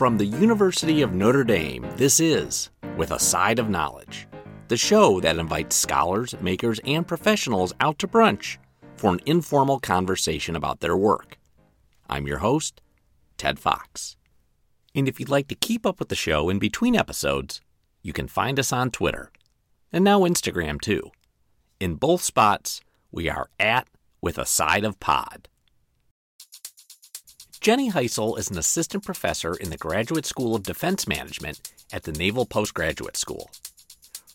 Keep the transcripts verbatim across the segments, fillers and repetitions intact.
From the University of Notre Dame, this is With a Side of Knowledge, the show that invites scholars, makers, and professionals out to brunch for an informal conversation about their work. I'm your host, Ted Fox. And if you'd like to keep up with the show in between episodes, you can find us on Twitter, and now Instagram too. In both spots, we are at With a Side of Pod. Jenny Heisel is an assistant professor in the Graduate School of Defense Management at the Naval Postgraduate School.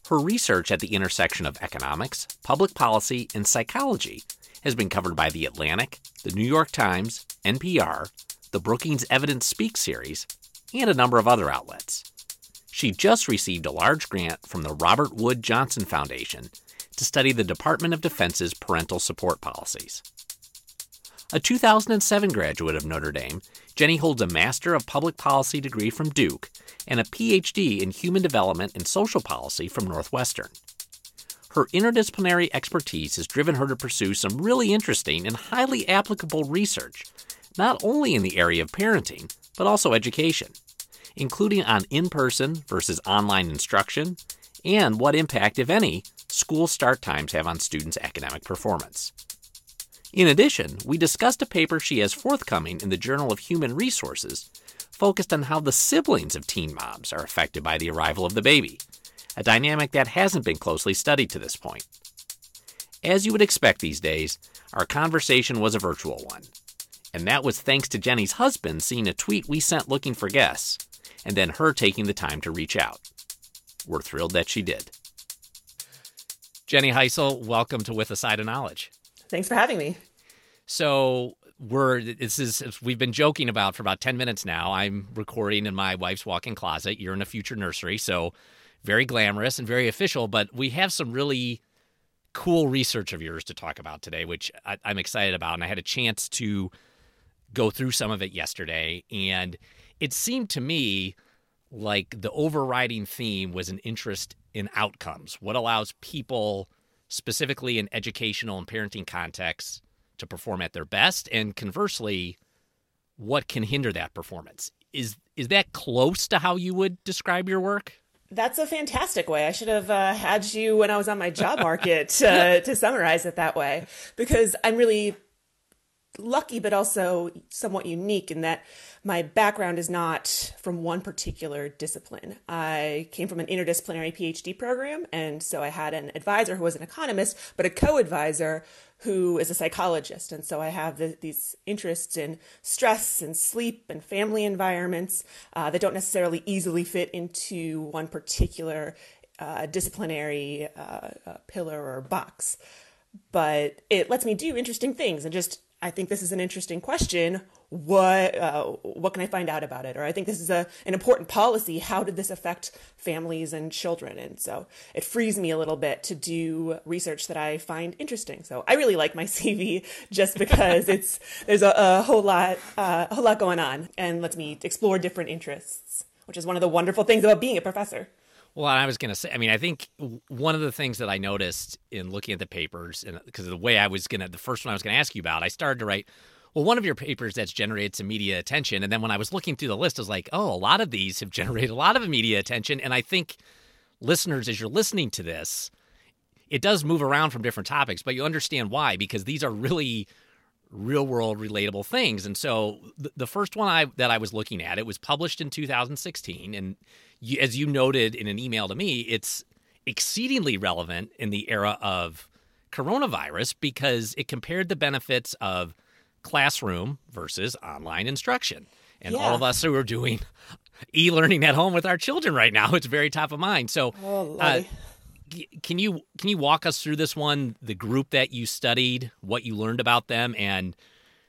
Her research at the intersection of economics, public policy, and psychology has been covered by The Atlantic, The New York Times, N P R, the Brookings Evidence Speaks series, and a number of other outlets. She just received a large grant from the Robert Wood Johnson Foundation to study the Department of Defense's parental support policies. A two thousand seven graduate of Notre Dame, Jenny holds a Master of Public Policy degree from Duke and a P H D in Human Development and Social Policy from Northwestern. Her interdisciplinary expertise has driven her to pursue some really interesting and highly applicable research, not only in the area of parenting, but also education, including on in-person versus online instruction and what impact, if any, school start times have on students' academic performance. In addition, we discussed a paper she has forthcoming in the Journal of Human Resources focused on how the siblings of teen moms are affected by the arrival of the baby, a dynamic that hasn't been closely studied to this point. As you would expect these days, our conversation was a virtual one, and that was thanks to Jenny's husband seeing a tweet we sent looking for guests, and then her taking the time to reach out. We're thrilled that she did. Jenny Heisel, welcome to With a Side of Knowledge. Thanks for having me. So we're this is we've been joking about for about ten minutes now. I'm recording in my wife's walk-in closet. You're in a future nursery, so very glamorous and very official. But we have some really cool research of yours to talk about today, which I, I'm excited about. And I had a chance to go through some of it yesterday, and it seemed to me like the overriding theme was an interest in outcomes. What allows people, specifically in educational and parenting contexts, to perform at their best, and conversely, what can hinder that performance? Is is that close to how you would describe your work? That's a fantastic way. I should have uh, had you when I was on my job market uh, to summarize it that way, because I'm really lucky, but also somewhat unique in that my background is not from one particular discipline. I came from an interdisciplinary P H D program, and so I had an advisor who was an economist, but a co-advisor who is a psychologist. And so I have the, these interests in stress and sleep and family environments uh, that don't necessarily easily fit into one particular uh, disciplinary uh, uh, pillar or box. But it lets me do interesting things, and just I think this is an interesting question. What uh, what can I find out about it? Or I think this is a an important policy. How did this affect families and children? And so it frees me a little bit to do research that I find interesting. So I really like my C V just because it's there's a, a whole lot uh, a whole lot going on, and lets me explore different interests, which is one of the wonderful things about being a professor. Well, I was going to say, I mean, I think one of the things that I noticed in looking at the papers, and because of the way I was going to, the first one I was going to ask you about, I started to write, well, one of your papers that's generated some media attention. And then when I was looking through the list, I was like, oh, a lot of these have generated a lot of media attention. And I think listeners, as you're listening to this, it does move around from different topics, but you understand why, because these are really real world relatable things. And so th- the first one I that I was looking at, it was published in two thousand sixteen. And you, as you noted in an email to me, it's exceedingly relevant in the era of coronavirus because it compared the benefits of classroom versus online instruction. And yeah. all of us who are doing e-learning at home with our children right now, it's very top of mind. So oh, uh, can you can you walk us through this one, the group that you studied, what you learned about them, and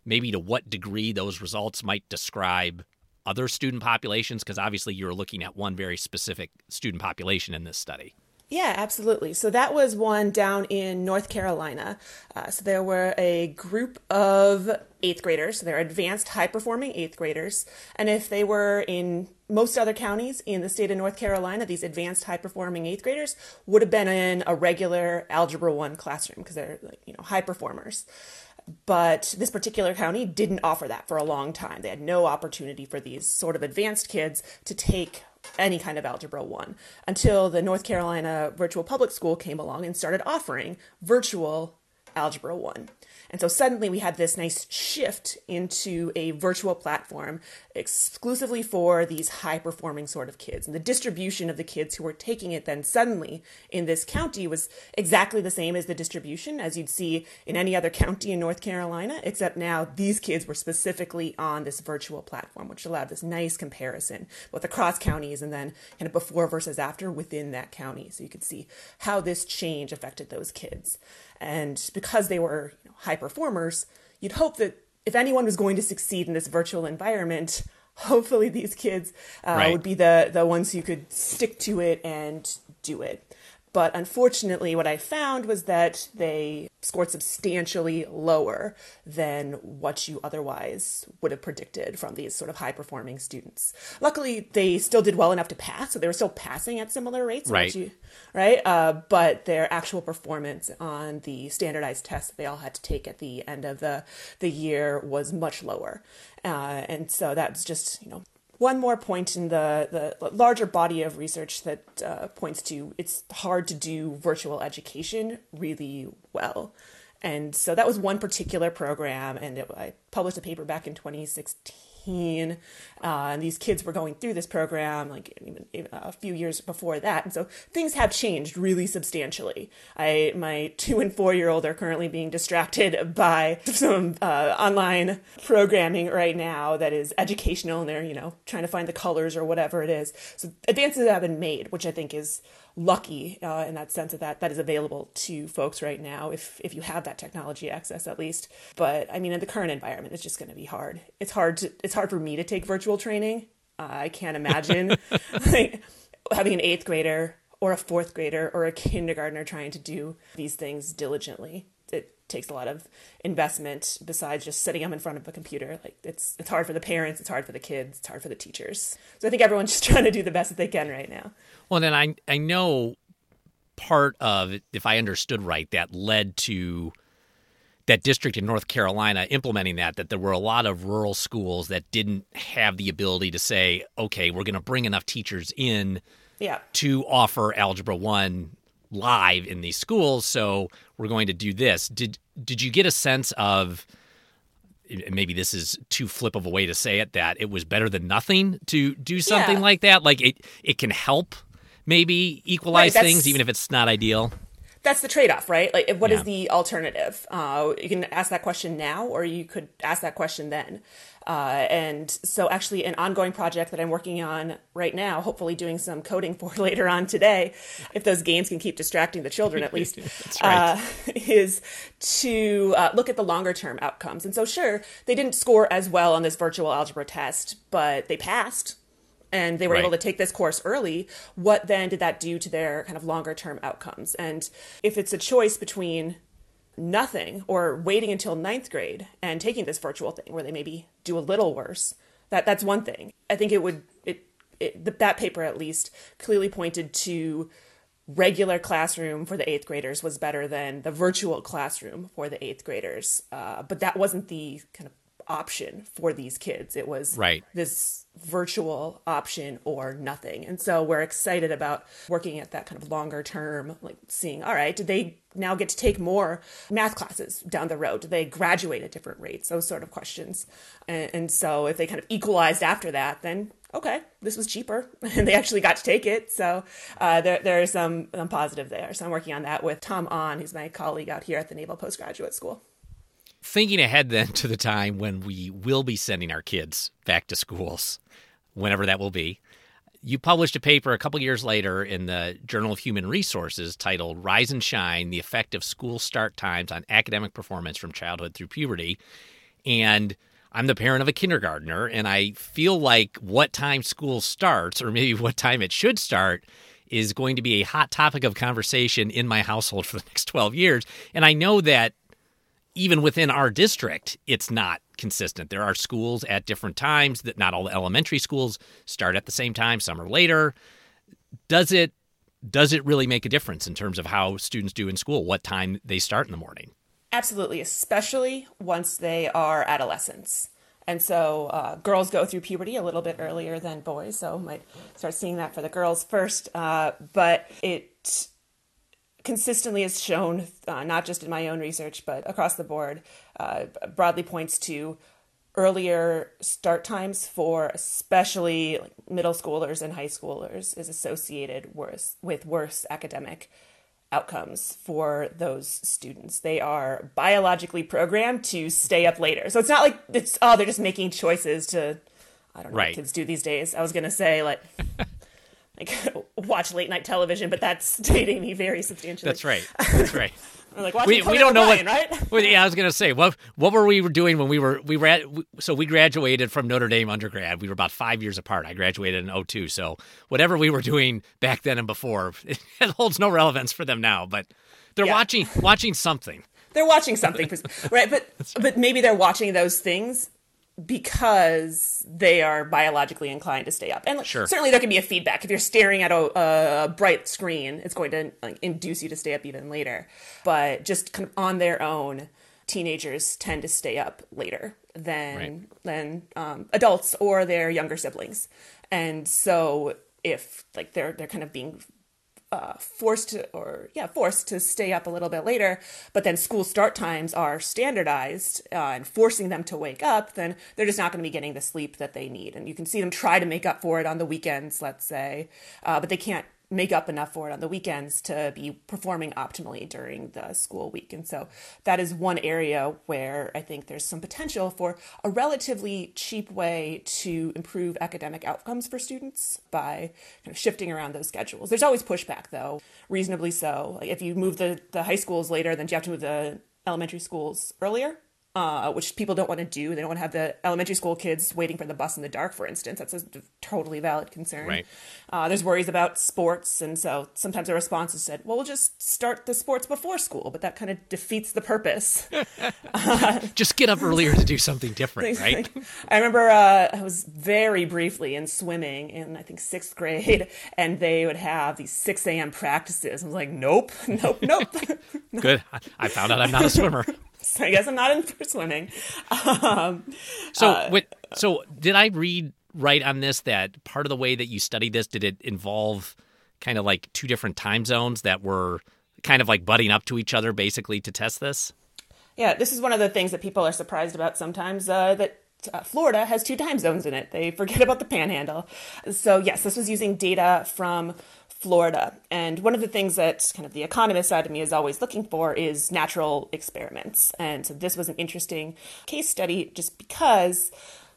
maybe to what degree those results might describe other student populations? Because obviously you're looking at one very specific student population in this study. Yeah, absolutely. So that was one down in North Carolina. Uh, so there were a group of eighth graders. So they're advanced, high-performing eighth graders. And if they were in most other counties in the state of North Carolina, these advanced, high-performing eighth graders would have been in a regular Algebra one classroom because they're, like, you know, high performers. But this particular county didn't offer that for a long time. They had no opportunity for these sort of advanced kids to take any kind of Algebra one until the North Carolina Virtual Public School came along and started offering virtual Algebra one. And so suddenly we had this nice shift into a virtual platform exclusively for these high-performing sort of kids. And the distribution of the kids who were taking it then suddenly in this county was exactly the same as the distribution as you'd see in any other county in North Carolina, except now these kids were specifically on this virtual platform, which allowed this nice comparison both across counties and then kind of before versus after within that county. So you could see how this change affected those kids. And because they were, you know, high performers, you'd hope that if anyone was going to succeed in this virtual environment, hopefully these kids uh, right. would be the, the ones who could stick to it and do it. But unfortunately, what I found was that they scored substantially lower than what you otherwise would have predicted from these sort of high-performing students. Luckily, they still did well enough to pass, so they were still passing at similar rates. Right. You, right? Uh, but their actual performance on the standardized tests that they all had to take at the end of the, the year was much lower. Uh, and so that's just, you know, one more point in the, the larger body of research that uh, points to it's hard to do virtual education really well. And so that was one particular program, and it, I published a paper back in twenty sixteen, uh, and these kids were going through this program like even, even a few years before that. And so things have changed really substantially. I, my two and four-year-old are currently being distracted by some uh, online programming right now that is educational, and they're, you know, trying to find the colors or whatever it is. So advances have been made, which I think is lucky uh, in that sense of that that is available to folks right now if if you have that technology access at least. But I mean, in the current environment, it's just going to be hard. It's hard to, it's hard for me to take virtual training. Uh, I can't imagine like, having an eighth grader or a fourth grader or a kindergartner trying to do these things diligently. It takes a lot of investment besides just sitting them in front of a computer. Like it's it's hard for the parents, it's hard for the kids, it's hard for the teachers. So I think everyone's just trying to do the best that they can right now. Well, then I I know part of, if I understood right, that led to that district in North Carolina implementing that, that there were a lot of rural schools that didn't have the ability to say, okay, we're going to bring enough teachers in yeah. to offer Algebra one live in these schools, so we're going to do this. Did did you get a sense of, maybe this is too flip of a way to say it, that it was better than nothing to do something yeah. like that? Like it, it can help maybe equalize right, things, even if it's not ideal? That's the trade-off, right? Like what yeah. is the alternative? Uh, you can ask that question now, or you could ask that question then. Uh, and so actually an ongoing project that I'm working on right now, hopefully doing some coding for later on today, if those games can keep distracting the children at least, That's right. uh, is to uh, look at the longer term outcomes. And so sure, they didn't score as well on this virtual algebra test, but they passed. And they were right. able to take this course early. What then did that do to their kind of longer term outcomes? And if it's a choice between nothing or waiting until ninth grade and taking this virtual thing where they maybe do a little worse, that that's one thing. I think it would, it, it that paper at least clearly pointed to regular classroom for the eighth graders was better than the virtual classroom for the eighth graders. Uh, but that wasn't the kind of option for these kids. It was right. this virtual option or nothing. And so we're excited about working at that kind of longer term, like seeing, all right, did they now get to take more math classes down the road? Did they graduate at different rates? Those sort of questions. And, and so if they kind of equalized after that, then okay, this was cheaper and they actually got to take it. So uh, there, there are some, some positive there. So I'm working on that with Tom Ahn, who's my colleague out here at the Naval Postgraduate School. Thinking ahead then to the time when we will be sending our kids back to schools, whenever that will be, you published a paper a couple years later in the Journal of Human Resources titled Rise and Shine, the Effect of School Start Times on Academic Performance from Childhood Through Puberty. And I'm the parent of a kindergartner, and I feel like what time school starts, or maybe what time it should start, is going to be a hot topic of conversation in my household for the next twelve years. And I know that even within our district, it's not consistent. There are schools at different times. That not all the elementary schools start at the same time. Some are later. Does it does it really make a difference in terms of how students do in school, what time they start in the morning? Absolutely, especially once they are adolescents. And so uh, girls go through puberty a little bit earlier than boys, so might start seeing that for the girls first. Uh, but it consistently is shown, uh, not just in my own research, but across the board, uh, broadly points to earlier start times for especially middle schoolers and high schoolers is associated worse, with worse academic outcomes for those students. They are biologically programmed to stay up later. So it's not like it's, oh, they're just making choices to, I don't know right. what kids do these days. I was going to say like, like watch late night television, but that's dating me very substantially. That's right. That's right. Like we we don't know Ryan, what right? well, yeah, I was gonna say what what were we doing when we were we were at, so we graduated from Notre Dame undergrad. We were about five years apart. I graduated in oh two, so whatever we were doing back then and before, it, it holds no relevance for them now. But they're yeah. watching watching something. They're watching something, right? But right. but maybe they're watching those things because they are biologically inclined to stay up. And sure. certainly there can be a feedback. If you're staring at a, a bright screen, it's going to induce you to stay up even later. But just kind of on their own, teenagers tend to stay up later than right. than um, adults or their younger siblings. And so if like they're they're kind of being uh, forced to, or yeah, forced to stay up a little bit later, but then school start times are standardized uh, and forcing them to wake up, then they're just not going to be getting the sleep that they need. And you can see them try to make up for it on the weekends, let's say, uh, but they can't make up enough for it on the weekends to be performing optimally during the school week. And so that is one area where I think there's some potential for a relatively cheap way to improve academic outcomes for students by kind of shifting around those schedules. There's always pushback, though, reasonably so. Like if you move the, the high schools later, then you have to move the elementary schools earlier, uh, which people don't want to do. They don't want to have the elementary school kids waiting for the bus in the dark, for instance. That's a totally valid concern. Right. Uh, there's worries about sports. And so sometimes the response is said, well, we'll just start the sports before school. But that kind of defeats the purpose. uh, just get up earlier to do something different, right? I remember uh, I was very briefly in swimming in, I think, sixth grade. And they would have these six a.m. practices. I was like, nope, nope, nope. Good. I found out I'm not a swimmer. So I guess I'm not in for swimming. Um, so, uh, wait, so did I read right on this that part of the way that you studied this, did it involve kind of like two different time zones that were kind of like butting up to each other basically to test this? Yeah, this is one of the things that people are surprised about sometimes, uh, that uh, Florida has two time zones in it. They forget about the panhandle. So yes, this was using data from Florida. And one of the things that kind of the economist side of me is always looking for is natural experiments. And so this was an interesting case study just because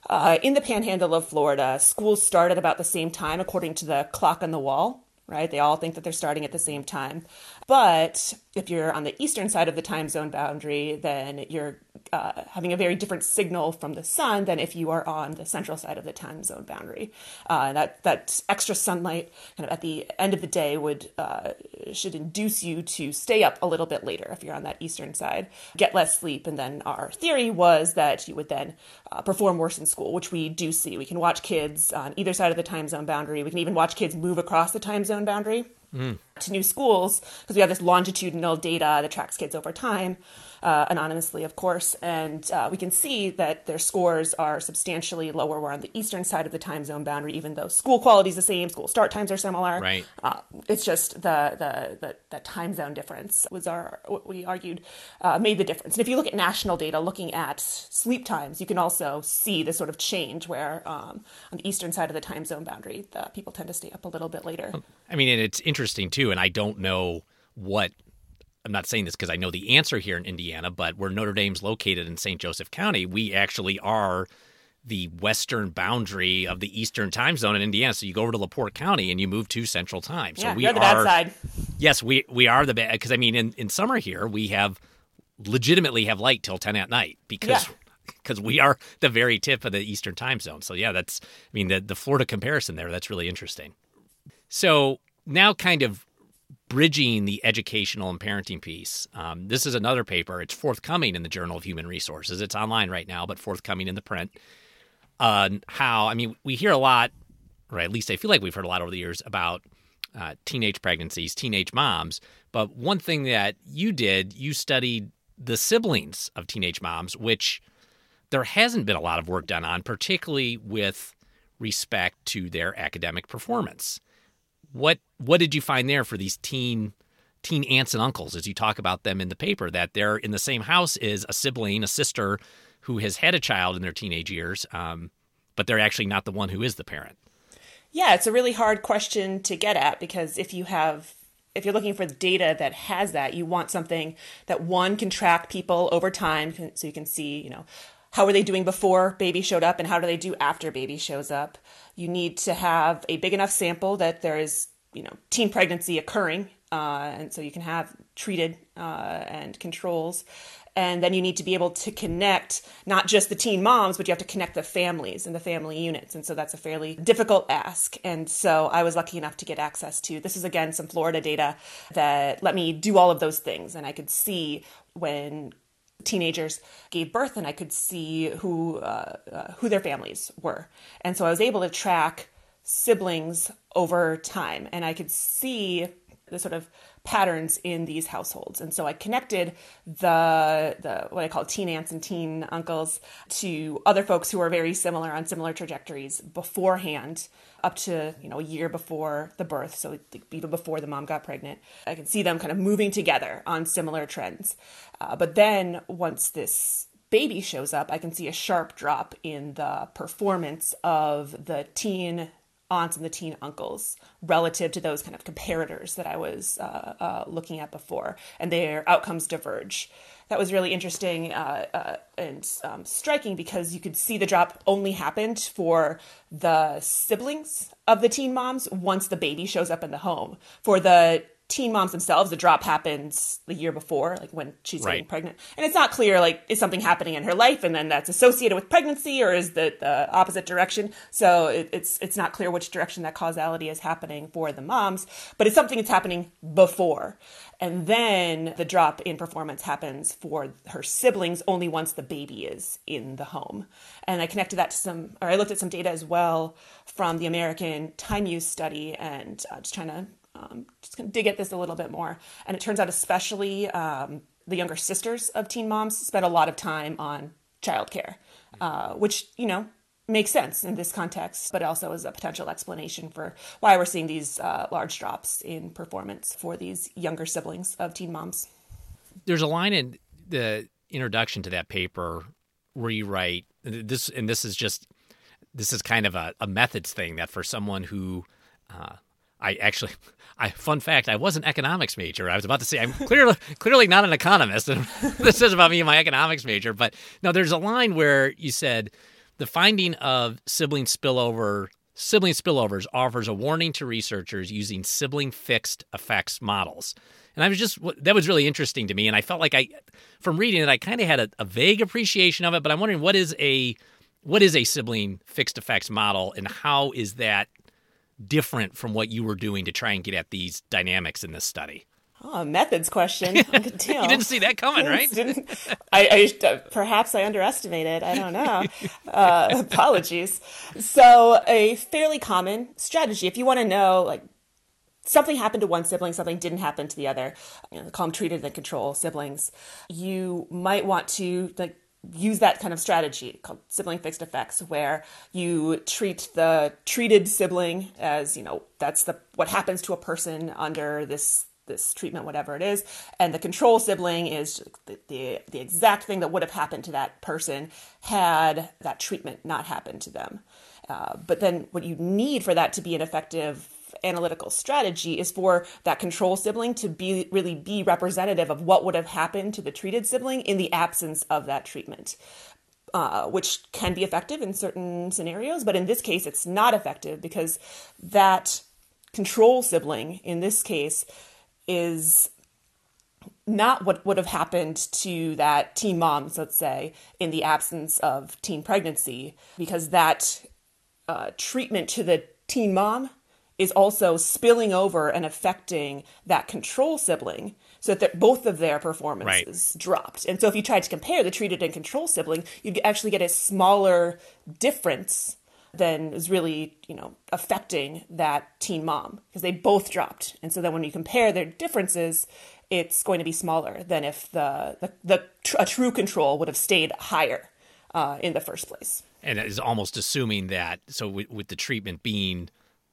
uh, in the panhandle of Florida, schools start at about the same time according to the clock on the wall, right? They all think that they're starting at the same time. But if you're on the eastern side of the time zone boundary, then you're uh, having a very different signal from the sun than if you are on the central side of the time zone boundary. Uh, that that extra sunlight kind of at the end of the day would uh, should induce you to stay up a little bit later if you're on that eastern side, get less sleep. And then our theory was that you would then uh, perform worse in school, which we do see. We can watch kids on either side of the time zone boundary. We can even watch kids move across the time zone boundary. Mm. To new schools because we have this longitudinal data that tracks kids over time, uh, anonymously, of course. And uh, we can see that their scores are substantially lower. We're on the eastern side of the time zone boundary, even though school quality is the same, school start times are similar. Right. Uh, it's just the, the the the time zone difference was our what we argued uh, made the difference. And if you look at national data, looking at sleep times, you can also see this sort of change where um, on the eastern side of the time zone boundary, the people tend to stay up a little bit later. I mean, and it's interesting. Interesting too, and I don't know what I'm not saying this because I know the answer here in Indiana, but where Notre Dame's located in Saint Joseph County, we actually are the western boundary of the eastern time zone in Indiana. So you go over to LaPorte County and you move to Central Time. So yeah, we you're the are, bad side. Yes, we we are the bad because I mean in, in summer here we have legitimately have light till ten at night because because yeah. we are the very tip of the eastern time zone. So yeah, that's I mean the the Florida comparison there. That's really interesting. So. Now kind of bridging the educational and parenting piece. Um, this is another paper. It's forthcoming in the Journal of Human Resources. It's online right now, but forthcoming in the print. Uh, how, I mean, we hear a lot, or at least I feel like we've heard a lot over the years about uh, teenage pregnancies, teenage moms. But one thing that you did, you studied the siblings of teenage moms, which there hasn't been a lot of work done on, particularly with respect to their academic performance. What what did you find there for these teen teen aunts and uncles, as you talk about them in the paper, that they're in the same house as a sibling, a sister who has had a child in their teenage years, um, but they're actually not the one who is the parent? Yeah, it's a really hard question to get at, because if you have if you're looking for data that has that, you want something that, one, can track people over time, so you can see, you know, how were they doing before baby showed up and how do they do after baby shows up? You need to have a big enough sample that there is, you know, teen pregnancy occurring. Uh, and so you can have treated uh, and controls. And then you need to be able to connect not just the teen moms, but you have to connect the families and the family units. And so that's a fairly difficult ask. And so I was lucky enough to get access to, this is again, some Florida data that let me do all of those things. And I could see when teenagers gave birth, and I could see who uh, uh, who their families were. And so I was able to track siblings over time, and I could see the sort of patterns in these households. And so I connected the the what I call teen aunts and teen uncles to other folks who are very similar, on similar trajectories beforehand, up to, you know, a year before the birth. So even before the mom got pregnant, I could see them kind of moving together on similar trends. Uh, but then once this baby shows up, I can see a sharp drop in the performance of the teen aunts and the teen uncles relative to those kind of comparators that I was uh, uh, looking at before, and their outcomes diverge. That was really interesting uh, uh, and um, striking, because you could see the drop only happened for the siblings of the teen moms once the baby shows up in the home. For the teen moms themselves, the drop happens the year before, like when she's right. getting pregnant. And it's not clear, like, is something happening in her life and then that's associated with pregnancy, or is the, the opposite direction? So it, it's it's not clear which direction that causality is happening for the moms, but it's something that's happening before. And then the drop in performance happens for her siblings only once the baby is in the home. And I connected that to some, or I looked at some data as well from the American Time Use Study, and uh, just trying to Um, just going to dig at this a little bit more. And it turns out especially um, the younger sisters of teen moms spend a lot of time on childcare, uh, which, you know, makes sense in this context, but also is a potential explanation for why we're seeing these uh, large drops in performance for these younger siblings of teen moms. There's a line in the introduction to that paper where you write, this, and this is just, this is kind of a, a methods thing, that for someone who, uh, I actually, I fun fact, I was an economics major. I was about to say, I'm clearly clearly not an economist. This is about me and my economics major. But no, there's a line where you said, the finding of sibling spillover, sibling spillovers offers a warning to researchers using sibling fixed effects models. And I was just, that was really interesting to me. And I felt like I, from reading it, I kind of had a, a vague appreciation of it. But I'm wondering, what is a, what is a sibling fixed effects model, and how is that different from what you were doing to try and get at these dynamics in this study? Oh, a methods question. You didn't see that coming, right? Didn't, I, I, perhaps I underestimated. I don't know. Uh, apologies. So a fairly common strategy, if you want to know, like, something happened to one sibling, something didn't happen to the other, you know, they call them treated and control siblings, you might want to, like, use that kind of strategy called sibling fixed effects, where you treat the treated sibling as, you know, that's the what happens to a person under this this treatment, whatever it is, and the control sibling is the, the, the exact thing that would have happened to that person had that treatment not happened to them. Uh, but then what you need for that to be an effective analytical strategy is for that control sibling to be really be representative of what would have happened to the treated sibling in the absence of that treatment, uh, which can be effective in certain scenarios. But in this case, it's not effective, because that control sibling in this case is not what would have happened to that teen mom, let's say, in the absence of teen pregnancy, because that uh, treatment to the teen mom is also spilling over and affecting that control sibling, so that both of their performances right. dropped. And so if you tried to compare the treated and control sibling, you'd actually get a smaller difference than is really, you know, affecting that teen mom, because they both dropped. And so then when you compare their differences, it's going to be smaller than if the, the, the tr- a true control would have stayed higher uh, in the first place. And it is almost assuming that, so with, with the treatment being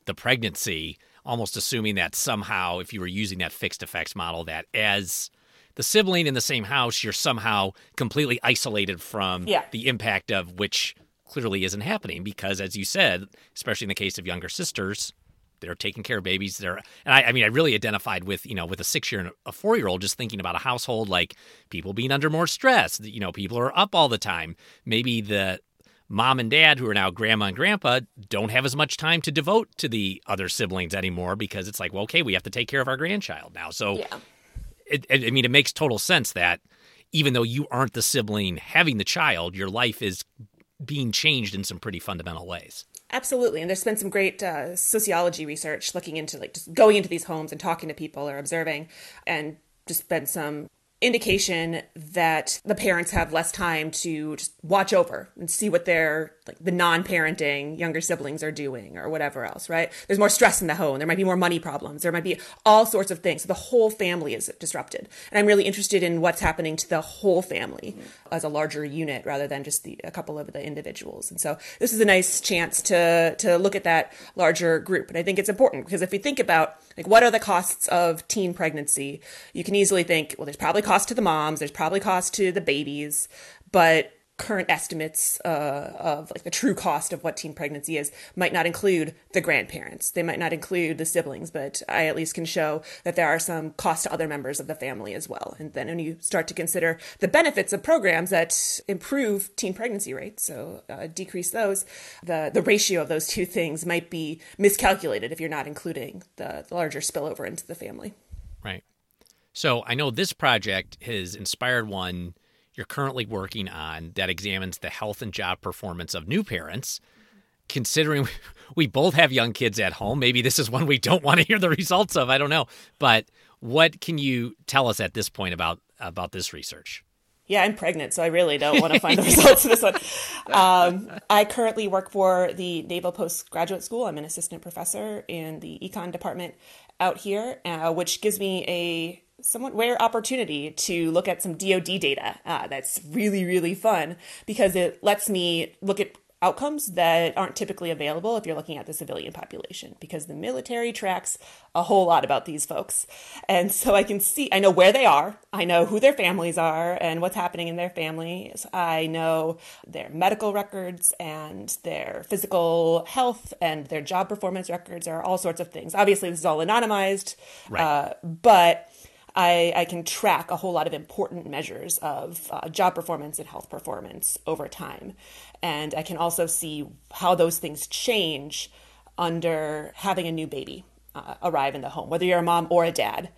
the pregnancy, almost assuming that somehow, if you were using that fixed effects model, that as the sibling in the same house, you're somehow completely isolated from yeah. the impact of which clearly isn't happening because, as you said, especially in the case of younger sisters, they're taking care of babies. They're, and I, I mean, I really identified with, you know, with a six-year and a four-year-old just thinking about a household, like people being under more stress. You know, people are up all the time. Maybe the mom and dad, who are now grandma and grandpa, don't have as much time to devote to the other siblings anymore because it's like, well, okay, we have to take care of our grandchild now. So, yeah. it, it, I mean, it makes total sense that even though you aren't the sibling having the child, your life is being changed in some pretty fundamental ways. Absolutely. And there's been some great uh, sociology research looking into like just going into these homes and talking to people or observing, and just been some indication that the parents have less time to just watch over and see what their like the non-parenting younger siblings are doing or whatever else, right? There's more stress in the home. There might be more money problems. There might be all sorts of things. The whole family is disrupted. And I'm really interested in what's happening to the whole family mm-hmm. as a larger unit rather than just the, a couple of the individuals. And so this is a nice chance to, to look at that larger group. And I think it's important because if we think about like what are the costs of teen pregnancy, you can easily think, well, there's probably cost to the moms, there's probably cost to the babies, but current estimates uh, of like the true cost of what teen pregnancy is might not include the grandparents. They might not include the siblings, but I at least can show that there are some costs to other members of the family as well. And then when you start to consider the benefits of programs that improve teen pregnancy rates, so uh, decrease those, the, the ratio of those two things might be miscalculated if you're not including the, the larger spillover into the family. Right. So I know this project has inspired one you're currently working on that examines the health and job performance of new parents. Considering we both have young kids at home, maybe this is one we don't want to hear the results of. I don't know. But what can you tell us at this point about, about this research? Yeah, I'm pregnant, so I really don't want to find the results of this one. Um, I currently work for the Naval Postgraduate School. I'm an assistant professor in the econ department out here, uh, which gives me a somewhat rare opportunity to look at some D O D data. Uh, that's really, really fun because it lets me look at outcomes that aren't typically available if you're looking at the civilian population, because the military tracks a whole lot about these folks. And so I can see, I know where they are, I know who their families are and what's happening in their families. I know their medical records and their physical health and their job performance records are all sorts of things. Obviously, this is all anonymized, right. uh, but I, I can track a whole lot of important measures of uh, job performance and health performance over time. And I can also see how those things change under having a new baby uh, arrive in the home, whether you're a mom or a dad.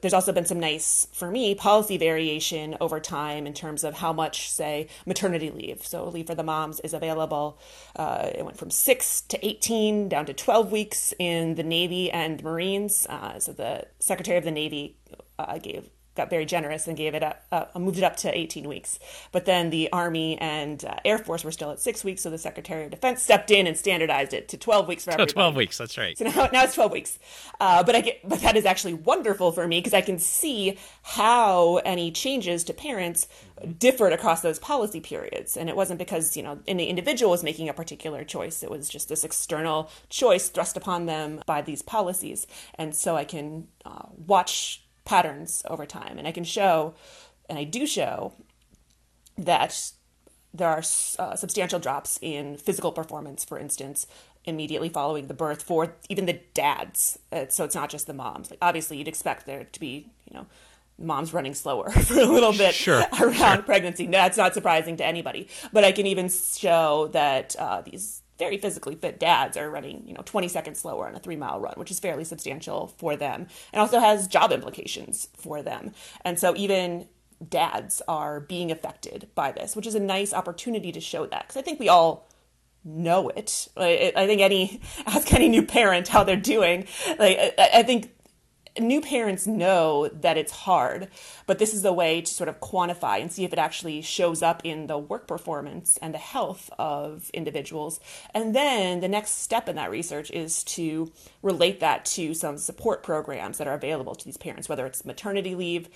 There's also been some nice, for me, policy variation over time in terms of how much, say, maternity leave. So leave for the moms is available. Uh, it went from six to eighteen down to twelve weeks in the Navy and Marines. Uh, so the Secretary of the Navy uh, gave got very generous and gave it up, uh, moved it up to eighteen weeks. But then the Army and uh, Air Force were still at six weeks, so the Secretary of Defense stepped in and standardized it to twelve weeks for everybody. So twelve weeks, that's right. So now, now it's twelve weeks. Uh, but I get, but that is actually wonderful for me because I can see how any changes to parents differed across those policy periods. And it wasn't because, you know, any individual was making a particular choice. It was just this external choice thrust upon them by these policies. And so I can uh, watch patterns over time. And I can show, and I do show, that there are uh, substantial drops in physical performance, for instance, immediately following the birth for even the dads. Uh, so it's not just the moms. Like obviously, you'd expect there to be, you know, moms running slower for a little bit sure, around sure. pregnancy. That's not surprising to anybody. But I can even show that uh, these very physically fit dads are running, you know, twenty seconds slower on a three mile run, which is fairly substantial for them and also has job implications for them. And so even dads are being affected by this, which is a nice opportunity to show that. Because I think we all know it. I, I think any, ask any new parent how they're doing. Like, I, I think new parents know that it's hard, but this is a way to sort of quantify and see if it actually shows up in the work performance and the health of individuals. And then the next step in that research is to relate that to some support programs that are available to these parents, whether it's maternity leave.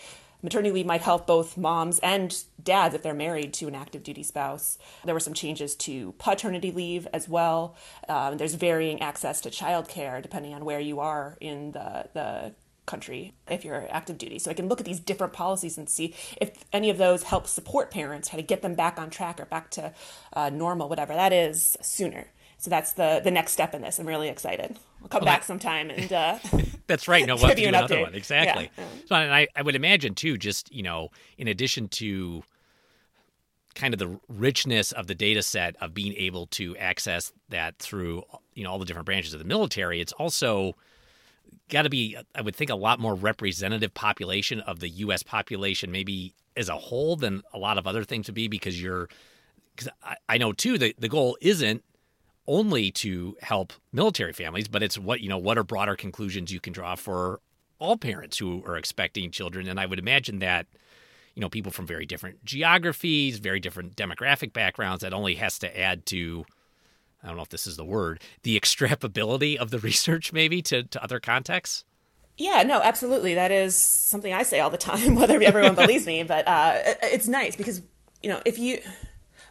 Maternity leave might help both moms and dads if they're married to an active duty spouse. There were some changes to paternity leave as well. Um, there's varying access to childcare depending on where you are in the, the country if you're active duty. So I can look at these different policies and see if any of those help support parents, how to get them back on track or back to uh, normal, whatever that is, sooner. So that's the the next step in this. I'm really excited. We'll come well, back sometime and uh, that's right. No, we'll have to do another update. one. Exactly. Yeah. So and I, I would imagine, too, just, you know, in addition to kind of the richness of the data set of being able to access that through, you know, all the different branches of the military, it's also got to be, I would think, a lot more representative population of the U S population, maybe as a whole, than a lot of other things would be, because you're, because I, I know, too, the, the goal isn't only to help military families, but it's what, you know, what are broader conclusions you can draw for all parents who are expecting children. And I would imagine that, you know, people from very different geographies, very different demographic backgrounds, that only has to add to, I don't know if this is the word, the extrapolability of the research maybe to, to other contexts. Yeah, no, absolutely. That is something I say all the time, whether everyone believes me, but uh, it's nice because, you know, if you...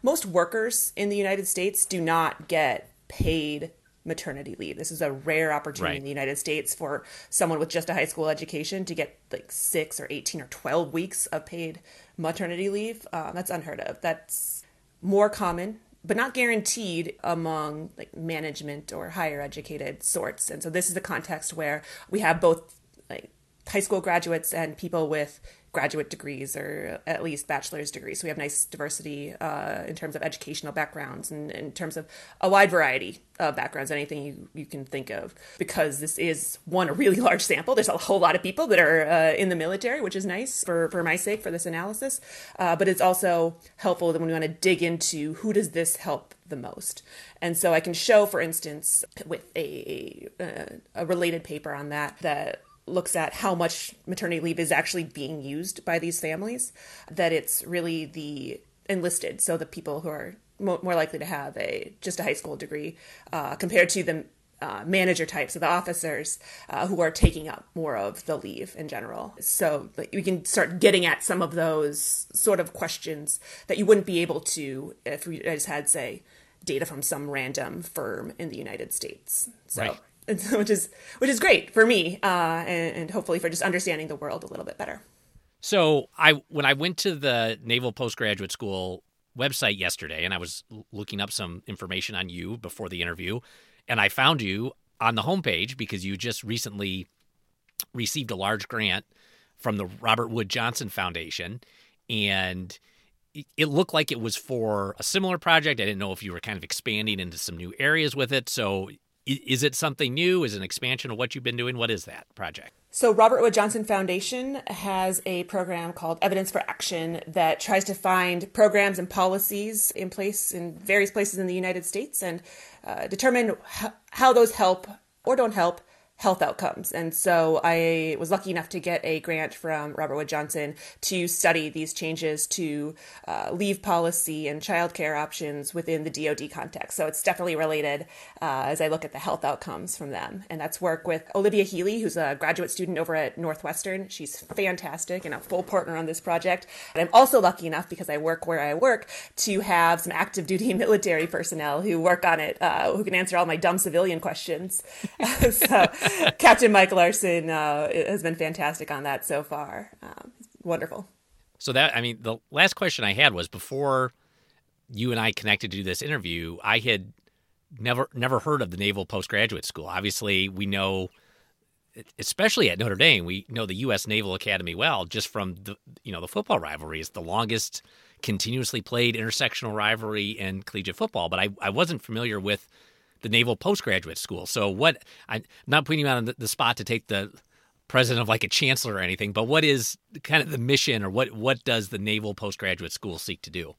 Most workers in the United States do not get paid maternity leave. This is a rare opportunity right. in the United States for someone with just a high school education to get like six or eighteen or twelve weeks of paid maternity leave. Um, that's unheard of. That's more common, but not guaranteed among like management or higher educated sorts. And so this is the context where we have both like high school graduates and people with graduate degrees or at least bachelor's degrees. So we have nice diversity uh, in terms of educational backgrounds and in terms of a wide variety of backgrounds, anything you, you can think of, because this is, one, a really large sample. There's a whole lot of people that are uh, in the military, which is nice for, for my sake for this analysis. Uh, but it's also helpful that when we want to dig into who does this help the most. And so I can show, for instance, with a, a, a related paper on that, that looks at how much maternity leave is actually being used by these families, that it's really the enlisted, so the people who are mo- more likely to have a just a high school degree uh, compared to the uh, manager types, so the officers uh, who are taking up more of the leave in general. So like, we can start getting at some of those sort of questions that you wouldn't be able to if we just had, say, data from some random firm in the United States. So. Right. Which is which is great for me uh, and, and hopefully for just understanding the world a little bit better. So I when I went to the Naval Postgraduate School website yesterday, and I was looking up some information on you before the interview, and I found you on the homepage because you just recently received a large grant from the Robert Wood Johnson Foundation, and it looked like it was for a similar project. I didn't know if you were kind of expanding into some new areas with it, so... Is it something new? Is it an expansion of what you've been doing? What is that project? So Robert Wood Johnson Foundation has a program called Evidence for Action that tries to find programs and policies in place in various places in the United States and uh, determine h- how those help or don't help health outcomes. And so I was lucky enough to get a grant from Robert Wood Johnson to study these changes to uh, leave policy and childcare options within the D O D context. So it's definitely related uh, as I look at the health outcomes from them. And that's work with Olivia Healy, who's a graduate student over at Northwestern. She's fantastic and a full partner on this project. And I'm also lucky enough, because I work where I work, to have some active duty military personnel who work on it, uh, who can answer all my dumb civilian questions. so Captain Mike Larson uh, has been fantastic on that so far. Um, wonderful. So that, I mean, the last question I had was, before you and I connected to do this interview, I had never never heard of the Naval Postgraduate School. Obviously, we know, especially at Notre Dame, we know the U S Naval Academy well just from the, you know, the football rivalry. It's the longest continuously played intersectional rivalry in collegiate football. But I, I wasn't familiar with the Naval Postgraduate School. So what, I'm not putting you on the spot to take the president of like a chancellor or anything, but what is kind of the mission, or what, what does the Naval Postgraduate School seek to do?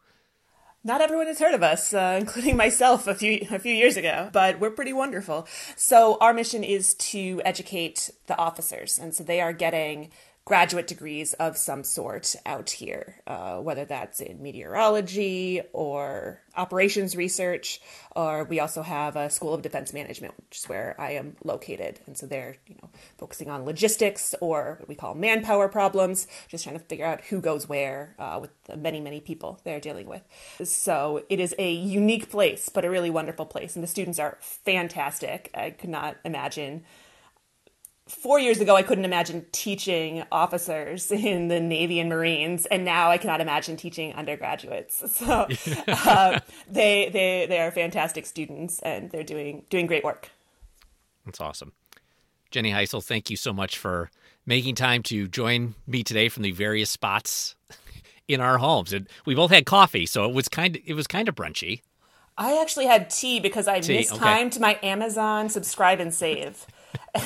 Not everyone has heard of us, uh, including myself a few a few years ago, but we're pretty wonderful. So our mission is to educate the officers. And so they are getting graduate degrees of some sort out here, uh, whether that's in meteorology or operations research, or we also have a School of Defense Management, which is where I am located. And so they're, you know, focusing on logistics or what we call manpower problems, just trying to figure out who goes where uh, with the many, many people they're dealing with. So it is a unique place, but a really wonderful place. And the students are fantastic. I could not imagine Four years ago, I couldn't imagine teaching officers in the Navy and Marines, and now I cannot imagine teaching undergraduates. So uh, they they they are fantastic students, and they're doing doing great work. That's awesome, Jenny Heisel. Thank you so much for making time to join me today from the various spots in our homes. And we both had coffee, so it was kind of, it was kind of brunchy. I actually had tea because I tea, mistimed okay. my Amazon subscribe and save.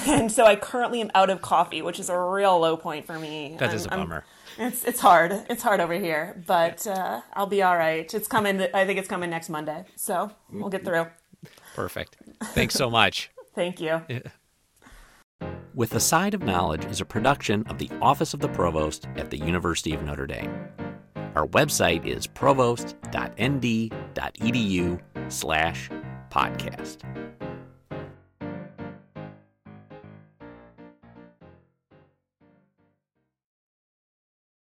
And so I currently am out of coffee, which is a real low point for me. That I'm, is a bummer. I'm, it's it's hard. It's hard over here, but yeah. uh, I'll be all right. It's coming. I think it's coming next Monday, so we'll get through. Perfect. Thanks so much. Thank you. Yeah. With a Side of Knowledge is a production of the Office of the Provost at the University of Notre Dame. Our website is provost dot n d dot e d u slash podcast.